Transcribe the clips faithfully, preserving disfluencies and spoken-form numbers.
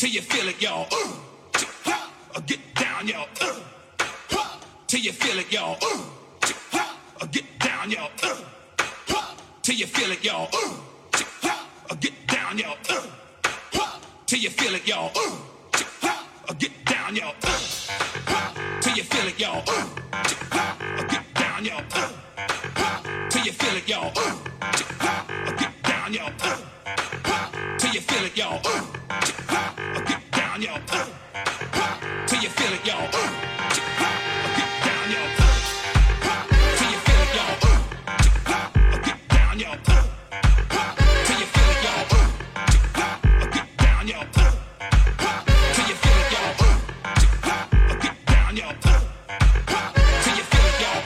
till you feel it, y'all. Uh, get down, y'all. Uh, till you feel it, y'all. Uh, get down, y'all. Uh, till you feel it, y'all. Uh, get down, y'all. Uh, till you feel it, y'all. Uh, get down, y'all. Uh, till you feel it, y'all. Uh, get down, y'all. Uh, till you feel it, y'all. Uh, get down, y'all. Uh, till you feel it, y'all. Uh, get down, y'all. Uh, till you feel it, y'all. Get down, y'all. Till you feel it, y'all. Get down, y'all. Till you feel it, y'all. Get down, y'all. Till you feel it, y'all. Get down, y'all. Till you feel it, y'all. Get down, y'all. Till you feel it, y'all.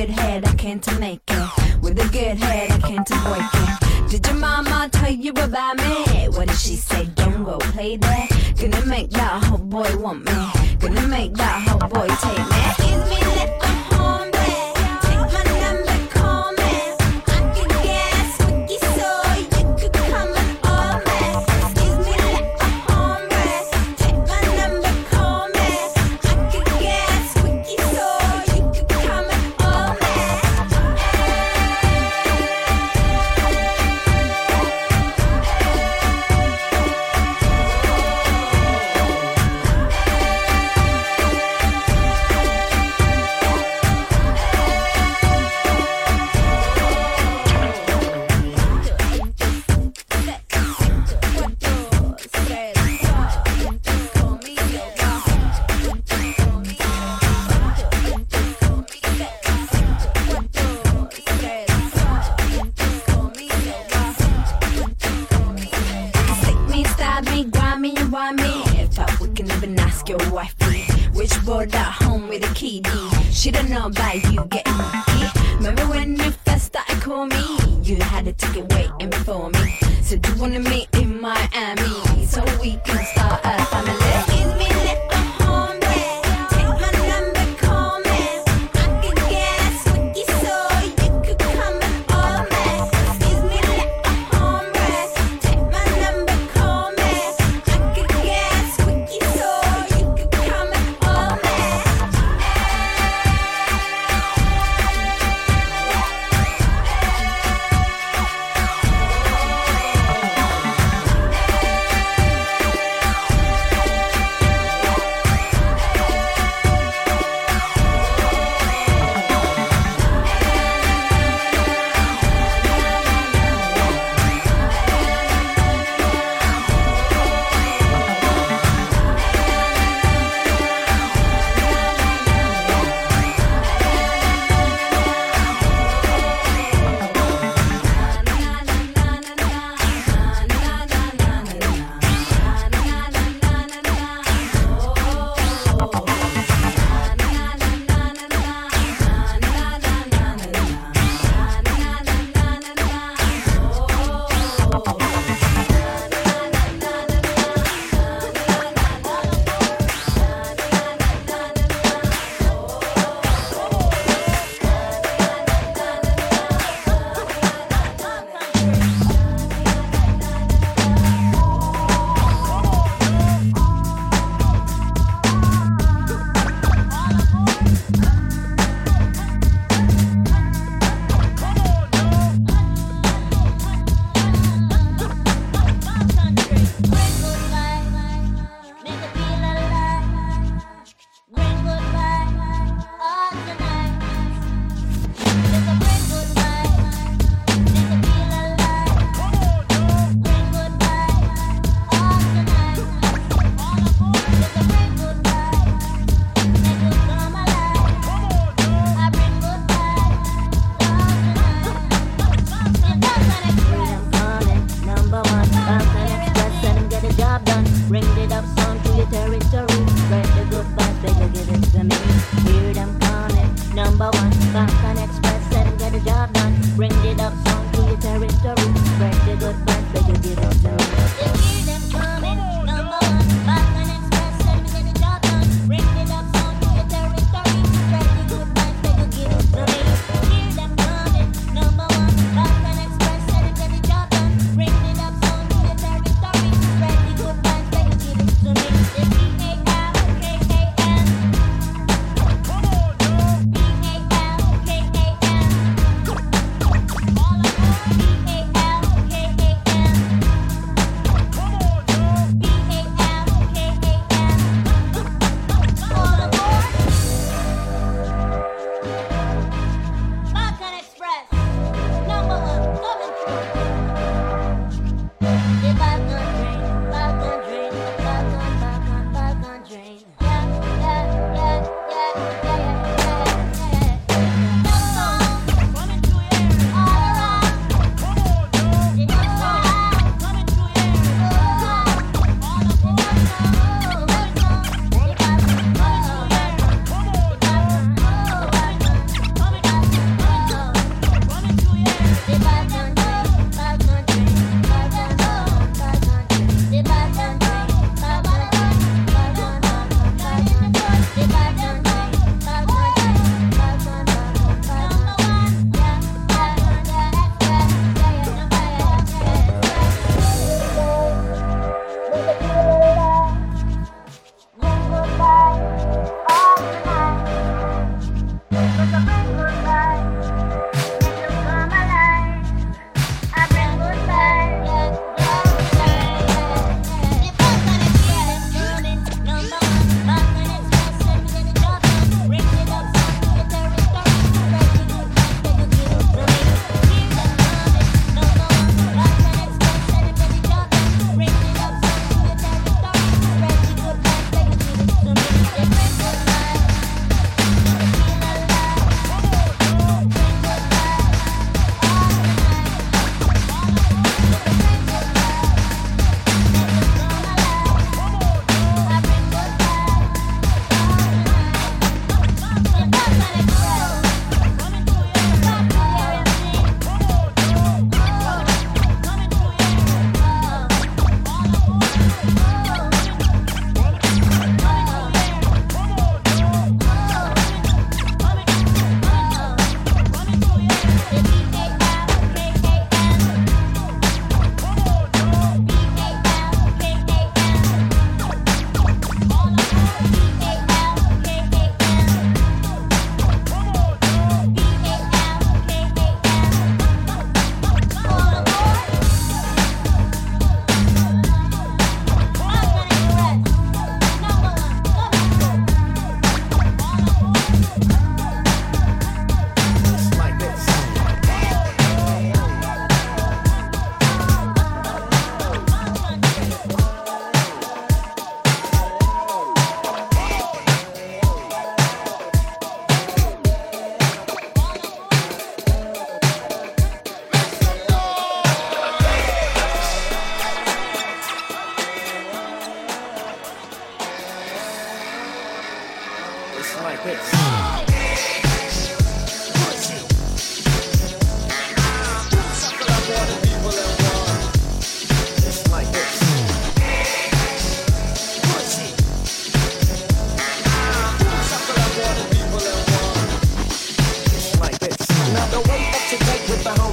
good head, I came to make it. With a good head, I came to break it. Did your mama tell you about me? What did she say? Don't go play that. Gonna make that whole boy want me. Gonna make that whole boy take me. Give me that I'm home, babe. Take my number, call me. I can get squeaky so you could come and all me. Give me that I'm home, babe. Take my number, call me. I can get squeaky so you could come and all me.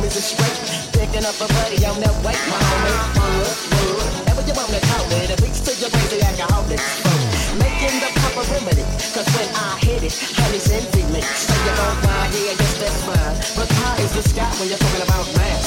always a straight. Picking up a buddy on that white mama. Wood, wood, ever you wanna call it. A beats to your crazy alcoholic. Making the proper remedy. Cause when I hit it, honey's infinite. So you gon' find here, yes, that's mine. But pie is the sky when you're talking about mine.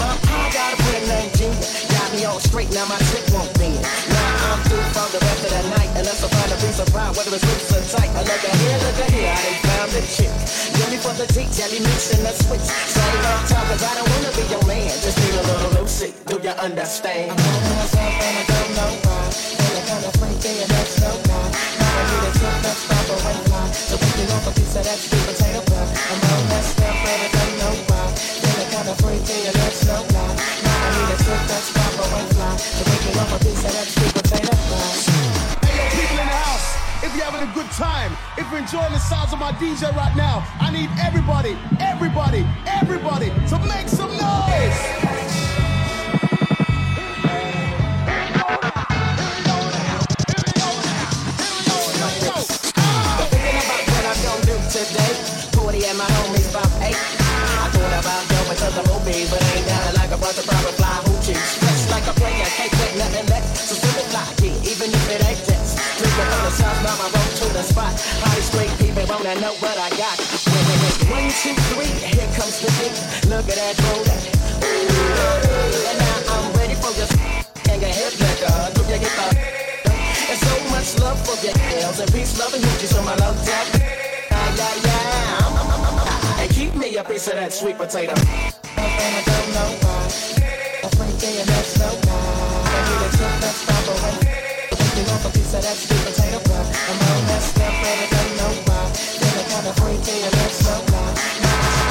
My pie got a friend named Gina. Got me all straight, now my trick won't be it. Now I'm through for the rest of the night. Unless I find a piece of pride, whether it's loose or tight. I look at here, look at here, I ain't found the chick. Give me for the tea, jelly mixing the switch. Save my time, cause I don't wanna be your man. Just need a little Lucy, do you understand? I'm on myself and I don't know why. And I kinda freaky and that's no lie. Gotta be the tip, that's five or eight line. So we can off a piece of that sweet potato pie. I'm on myself and I don't know why. And I kinda freaky and that's no lie. Gotta be the tip, that's five or eight line. So we can off a piece of that sweet potato pie. If you're having a good time, if you're enjoying the sounds of my D J right now, I need everybody, everybody, everybody to make some noise! I know what I got. One, two, three, here comes the beat. Look at that roller. And now I'm ready for your and your head liquor. Do you get the? And so much love for your girls and peace, love and hoochies on my love tap. Yeah, yeah, yeah. And keep me a piece of that sweet potato. I don't know why. I think they are not so bad. I need a tip that's far away. Looking off a piece of that sweet potato pie. I'm on that stuff and I don't know why. The free thing and that's so loud. I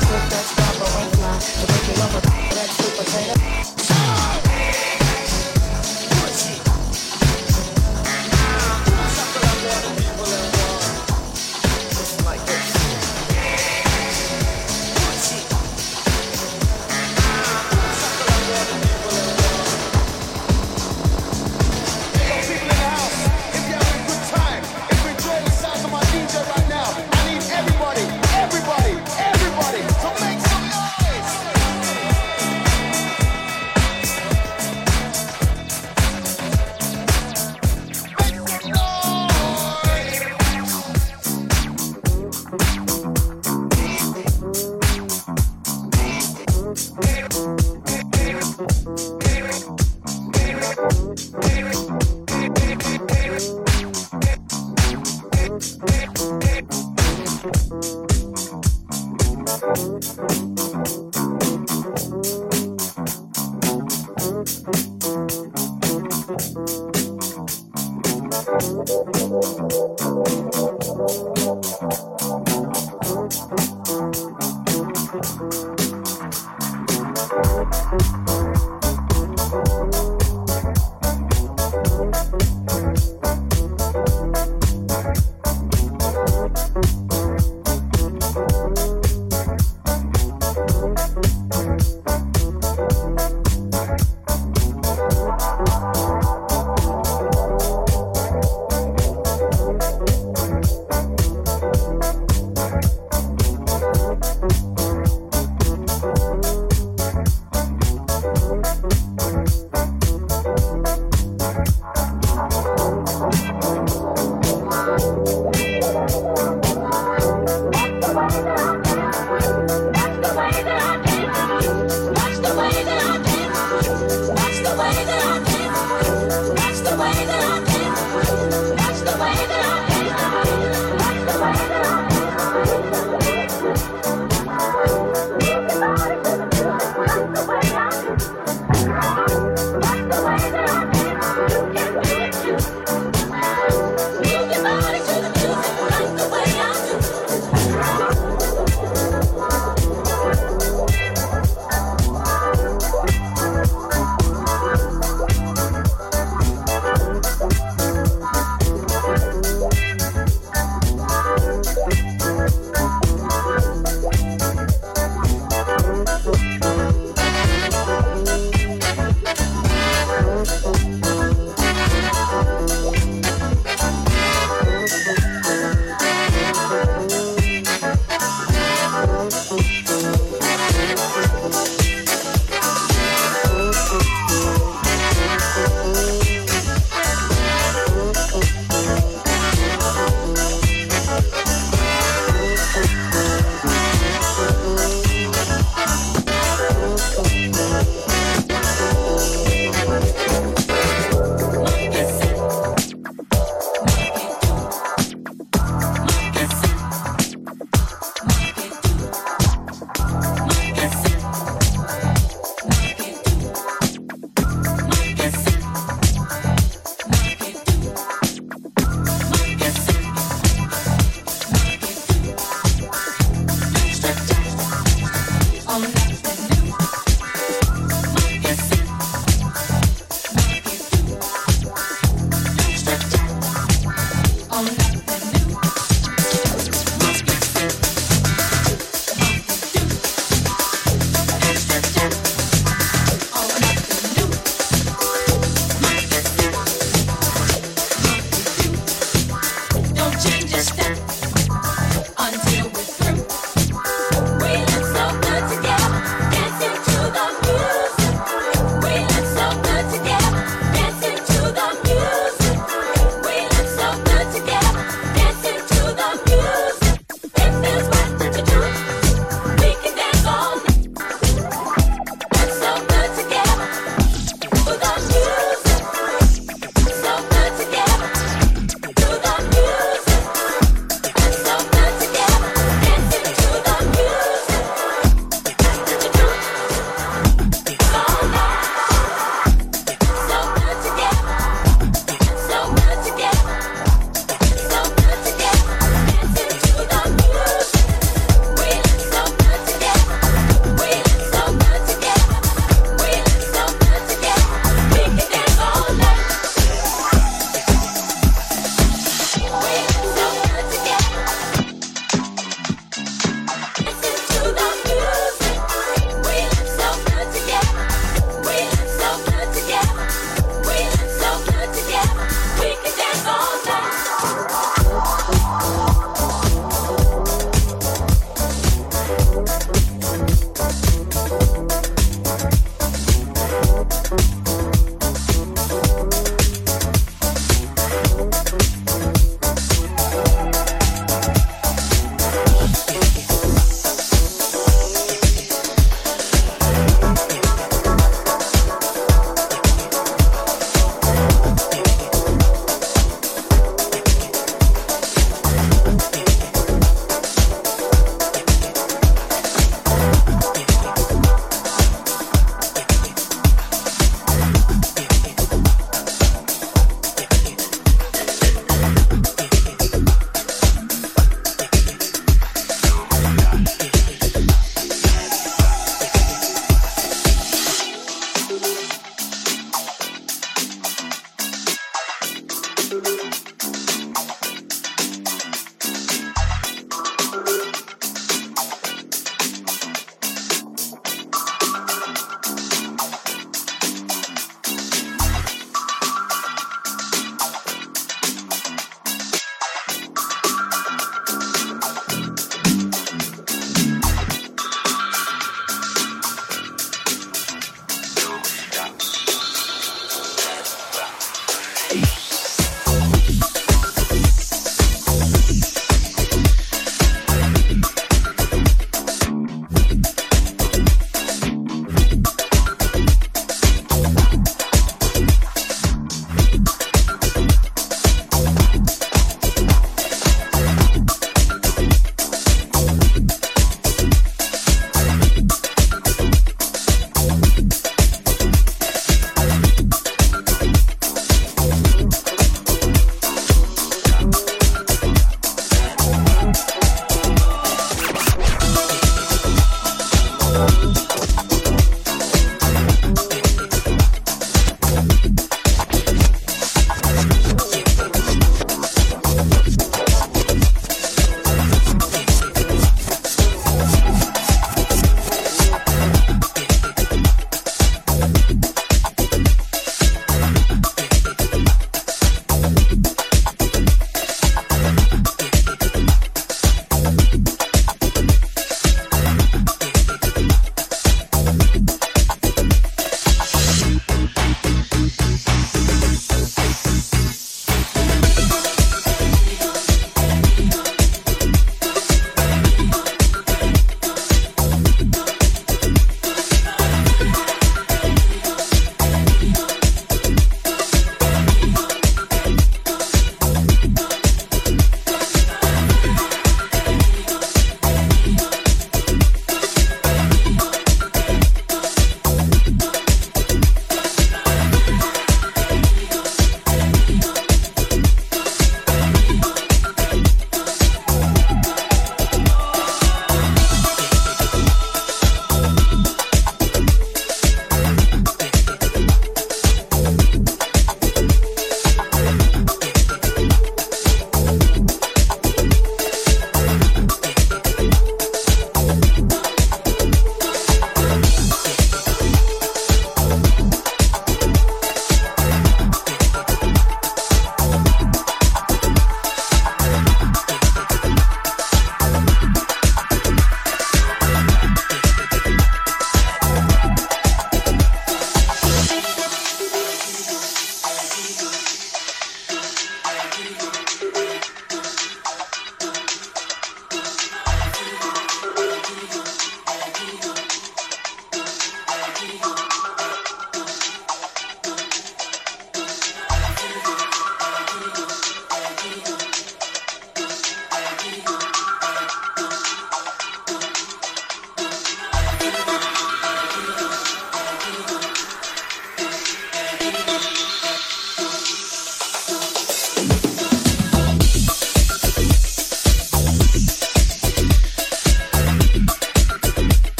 took that spot for one fly. To break it over, that sweet potato. Just like this. Hey, people in the house, if you're having a good time, if you're enjoying the sounds of my D J right now. Everybody, everybody.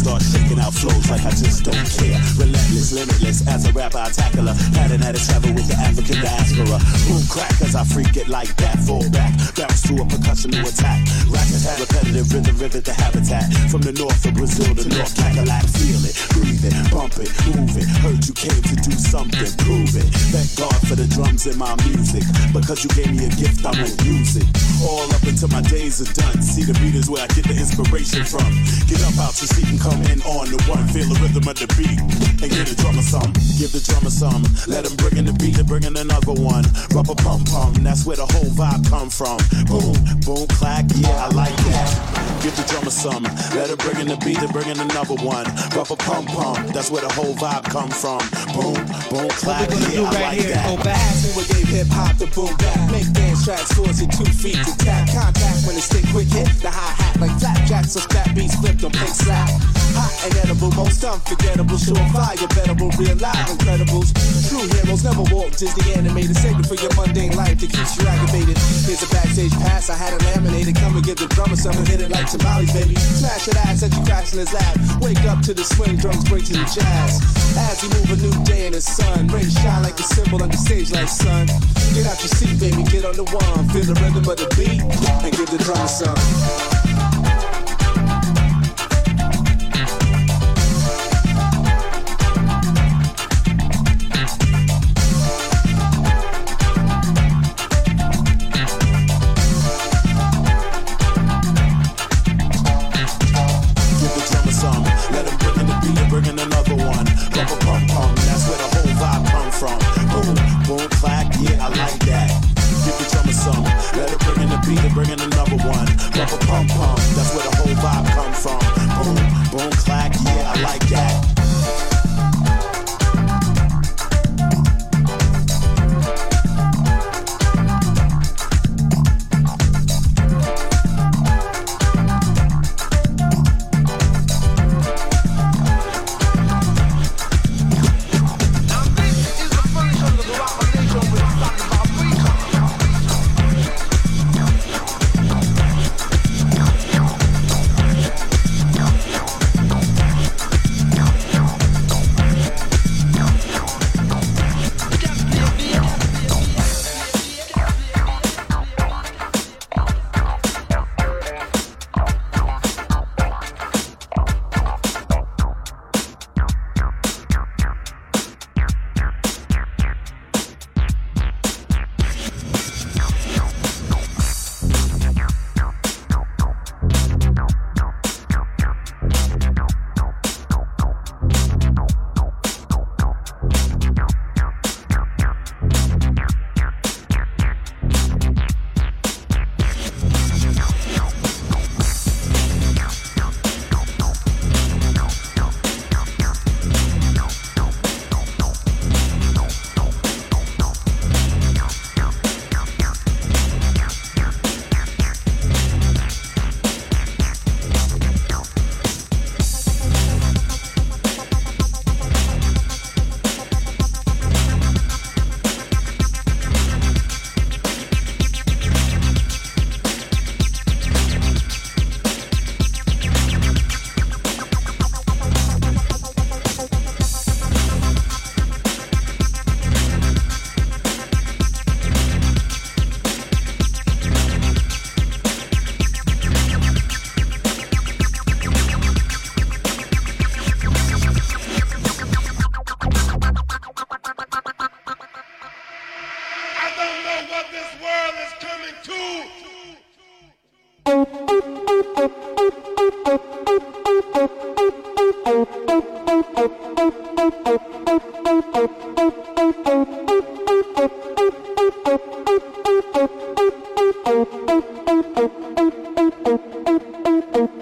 Start shaking out flows like I just don't care. Relentless, limitless, as a rapper I tackle her. Pattern at a travel with the African diaspora. Boom crackers, I freak it like that. Fall back, bounce to a percussion to attack. Rappers have repetitive rhythm, rivet the habitat. From the north of Brazil to North Cackalack. Feel it, breathe it, bump it, move it. Heard you came to do something, prove it. Thank God for the drums in my music. Because you gave me a gift, I won't use it. All up until my days are done. See the beat is where I get the inspiration from. Get up out your seat and come in on the one. Feel the rhythm of the beat and give the drummer some. Give the drummer some. Let him bring in the beat and bring in another one. Rubber pum pum, that's where the whole vibe come from. Boom, boom, clack, yeah, I like that. Give the drummer some. Let him bring in the beat and bring in another one. Rubber pum pum, that's where the whole vibe come from. Boom, boom, clack, yeah, I like that. Go back. Who gave hip hop the boom back? Make dance tracks towards it two feet to tap. Contact when it's stick quick hit the hi hat like flapjacks or fat beats flipped on pink slap. Hot and edible, most unforgettable, sure fire, bettable, real live incredibles. True heroes never walk, Disney animated, save it for your mundane life that keeps you aggravated. Here's a backstage pass, I had it laminated. Come and get the drummer some and hit it like tamales, baby. Smash it ass at you crashing his lap. Wake up to the swing drums, break to the jazz. As you move a new day in the sun, rays shine like a symbol on the stage like sun. Get out your seat, baby, get on the one. Feel the rhythm of the beat and give the drummer some.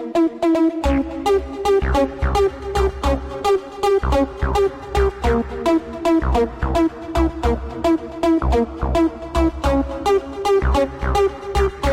Thank you.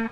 I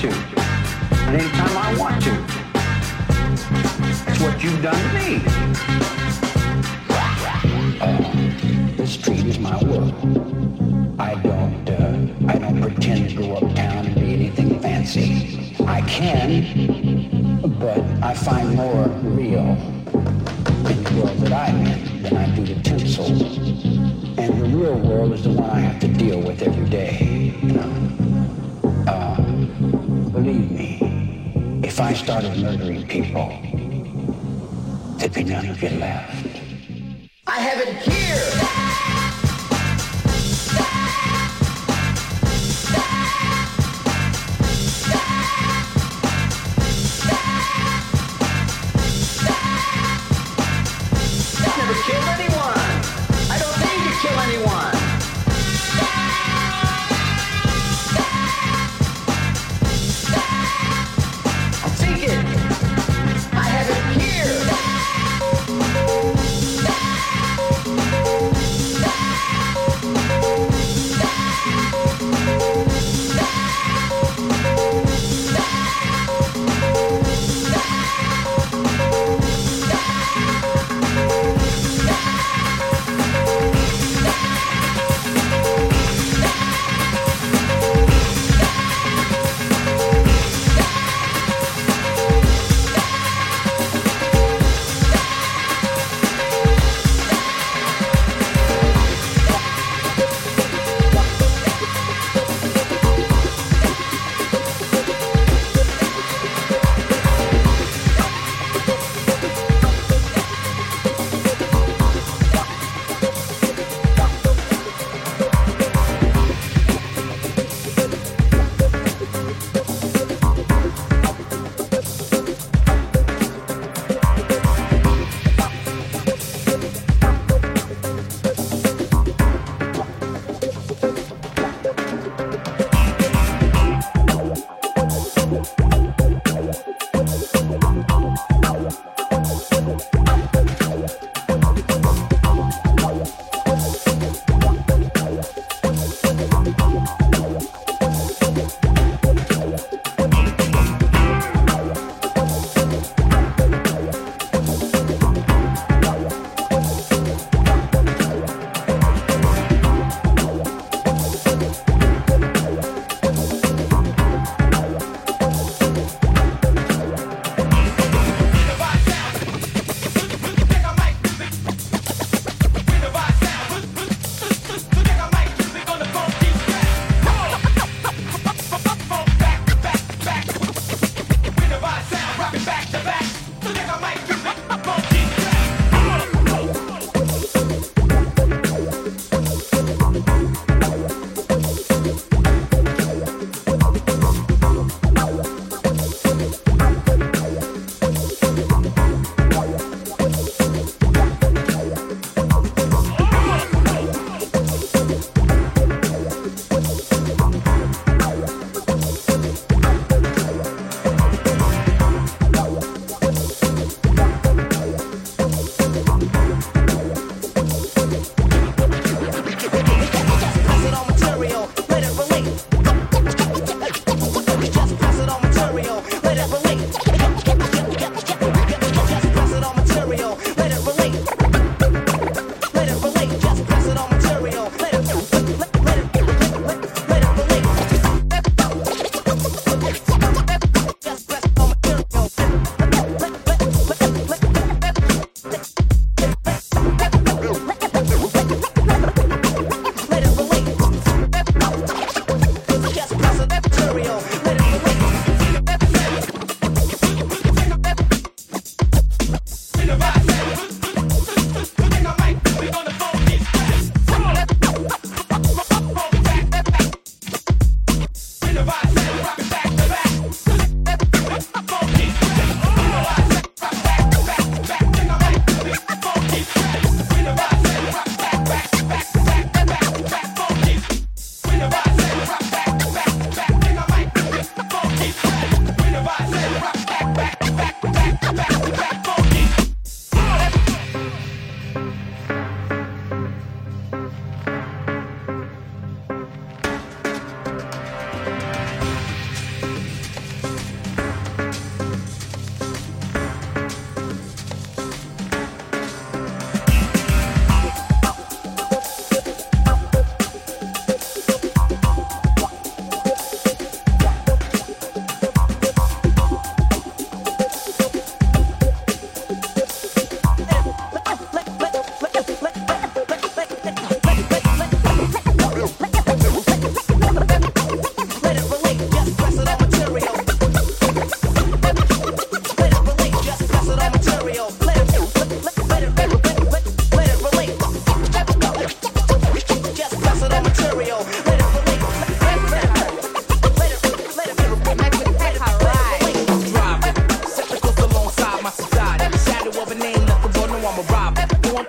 to, at any time I want to. That's what you've done to me. Uh, this street is my world. I don't, uh, I don't pretend to go uptown and be anything fancy. I can, but I find more real in the world that I'm in than I do the tinsel. And the real world is the one I have to deal with every day, you know. Uh, believe me, if I started murdering people, there'd be none of you left. I have it here! Here.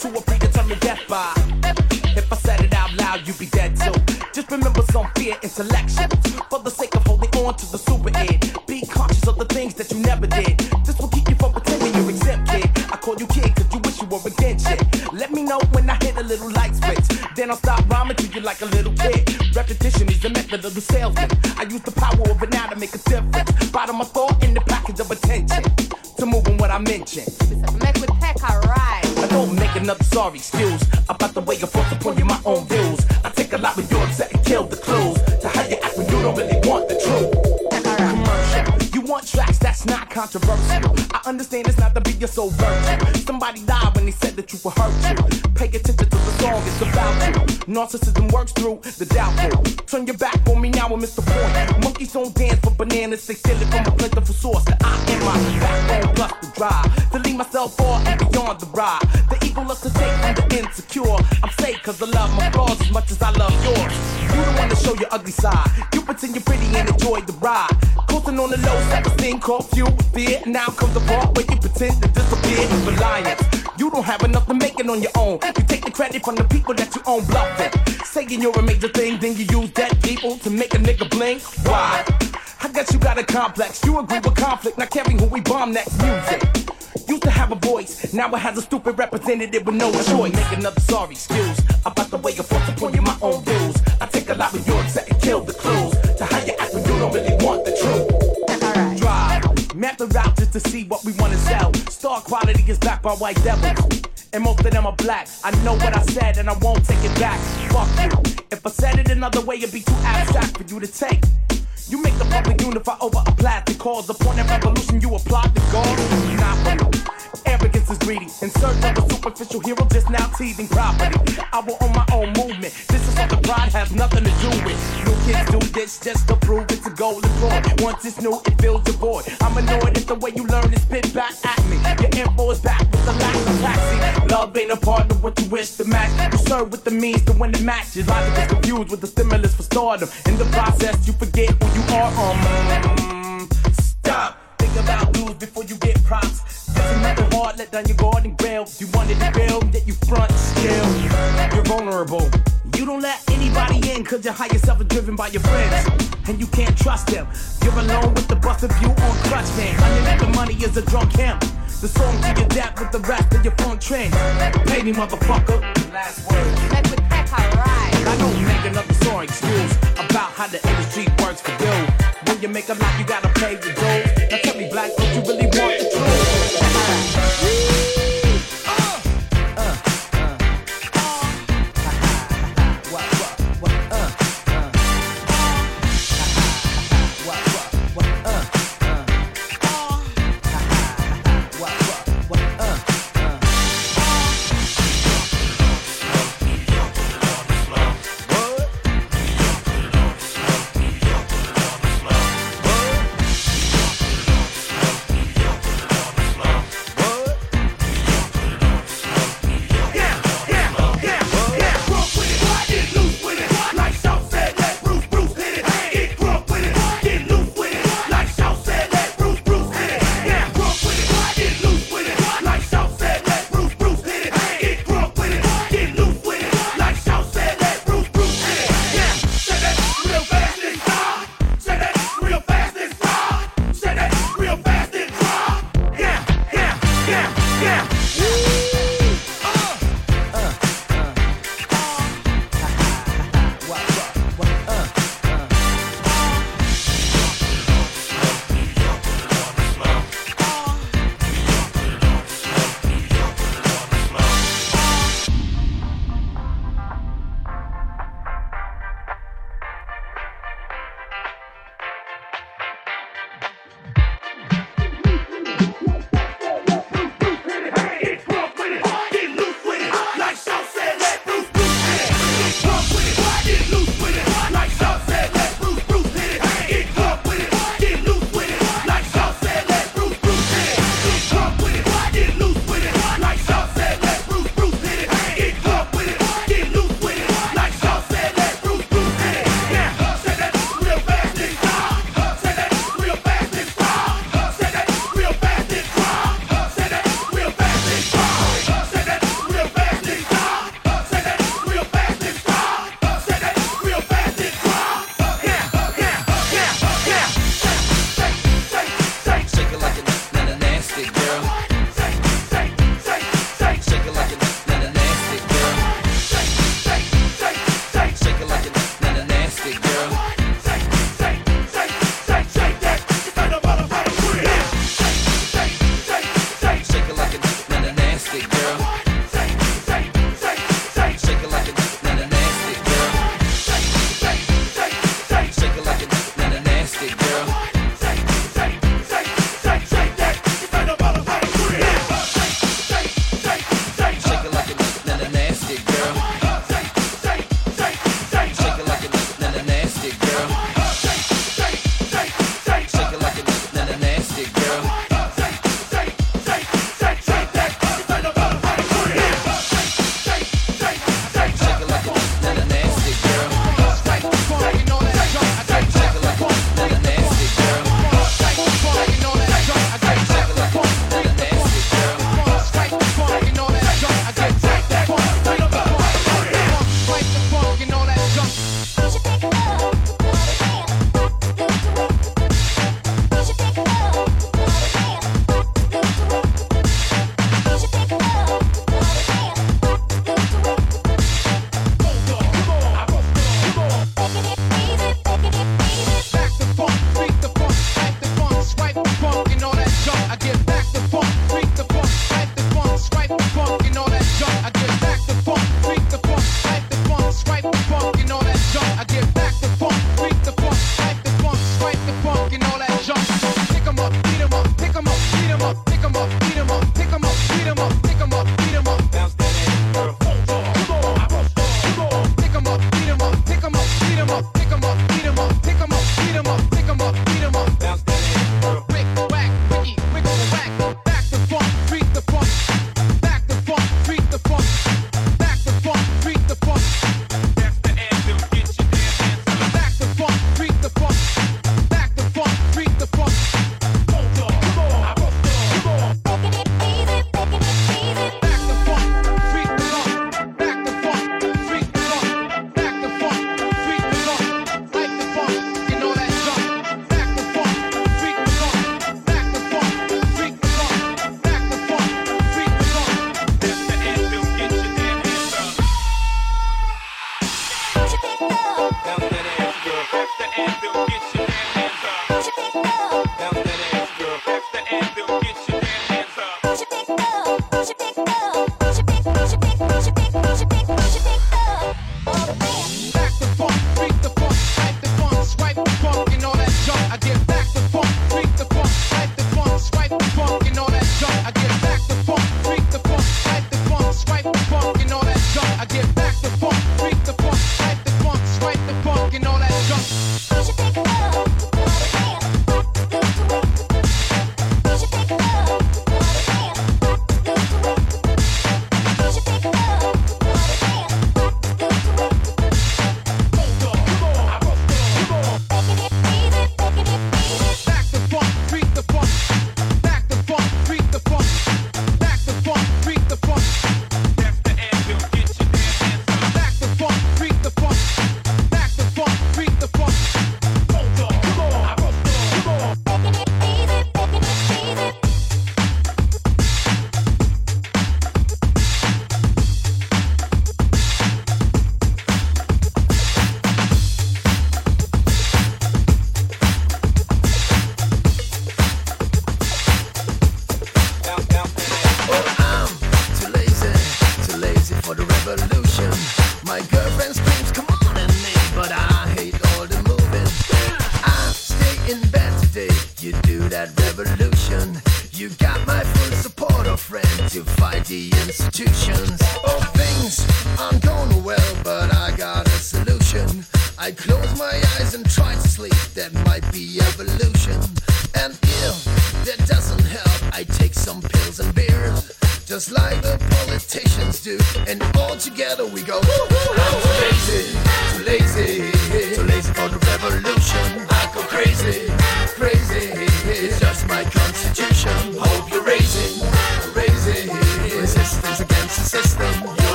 to a predetermined death by. If I said it out loud, you'd be dead too. Just remember some fear intellectual. For the sake of holding on to the super id, be conscious of the things that you never did. This will keep you from pretending you're exempt, kid. I call you kid cause you wish you were against shit. Let me know when I hit a little light switch. Then I'll stop rhyming to you like a little kid. Repetition is the method of the salesman. I use the power of it now to make a difference. Bottom of thought in the package of attention. To moving what I mentioned. Make with heck, alright. I don't make another sorry excuse about the way you're forced upon you my own views. I take a lot with your upset and kill the clues to how you act when you don't really want the truth. Commercial. You want tracks that's not controversial. I understand it's not to be your soul virtue. Somebody died when they said that you were hurt you. Pay attention to the song, it's about you. Narcissism works through the doubtful. Turn your back on me now and miss the point. Monkeys don't dance for bananas. They steal it from a plentiful source that I am my backbone plus the drive. To leave myself far and beyond the ride. The ego loves to take and the insecure. I'm safe cause I love my flaws as much as I love yours. You don't want to show your ugly side. You pretend you're pretty and enjoy the ride. Coasting on the low side of thing called fuel fear. Now comes the part where you pretend to disappear in reliance. You don't have enough to make it on your own. You take the credit from the people that you own bluff. Saying you're a major thing, then you use that people to make a nigga blink. Why? I guess you got a complex. You agree with conflict, not caring who we bomb next. Music used to have a voice, now it has a stupid representative with no choice. Make another sorry excuse about the way you're forced upon you my own views. I take a lot of your upset and kill the clues to how you act when you don't really want the truth. Alright. Drive, map the route just to see what we want to sell. Star quality is backed by white devils. And most of them are black. I know what I said and I won't take it back. Fuck you. If I said it another way, it'd be too abstract for you to take. You make the public unify over a plastic cause. Upon that revolution, you apply the goal. Not for you. Arrogance is greedy. In search of a superficial hero just now teasing property. I will own my own movement. This is what the pride has nothing to do with. New kids do this just to prove it's a golden point. Once it's new, it fills the void. I'm annoyed at the way you learn to spit back at me. Your info is back with the lack of taxi. Love ain't a part of what you wish to match. You serve with the means to win the match. Your logic is confused with the stimulus for stardom. In the process, you forget who you are. Um, stop. Think about dudes before you get props. Doesn't matter hard, let down your guard and bail. You wanted to bail, that you front still. You're vulnerable. You don't let anybody in cause your higher self is driven by your friends. And you can't trust them. You're alone with the bust of you on crutch man. Underneath the money is a drunk hemp. The song to your dap with the rap of your funk trend. Pay me motherfucker. Last word. Make with heck, alright. I don't make another sorry excuse about how the industry works for you. When you make a lot, you gotta pay your dues. Now tell me black, don't you really want the truth?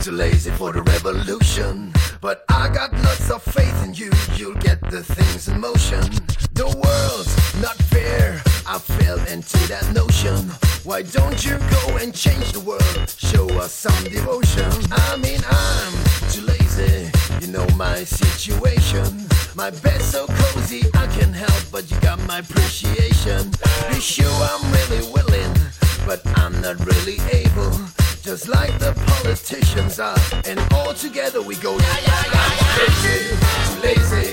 Too lazy for the revolution, but I got lots of faith in you. You'll get get the things in motion. The world's not fair, I fell into that notion. Why don't you go and change the world? Show us some devotion. I mean, I'm too lazy, you know my situation. My bed's so cozy, I can't help but you got my appreciation. You sure I'm really willing, but I'm not really able. Just like the politicians are, and all together we go. Yeah, yeah, yeah, yeah. Too lazy, too lazy.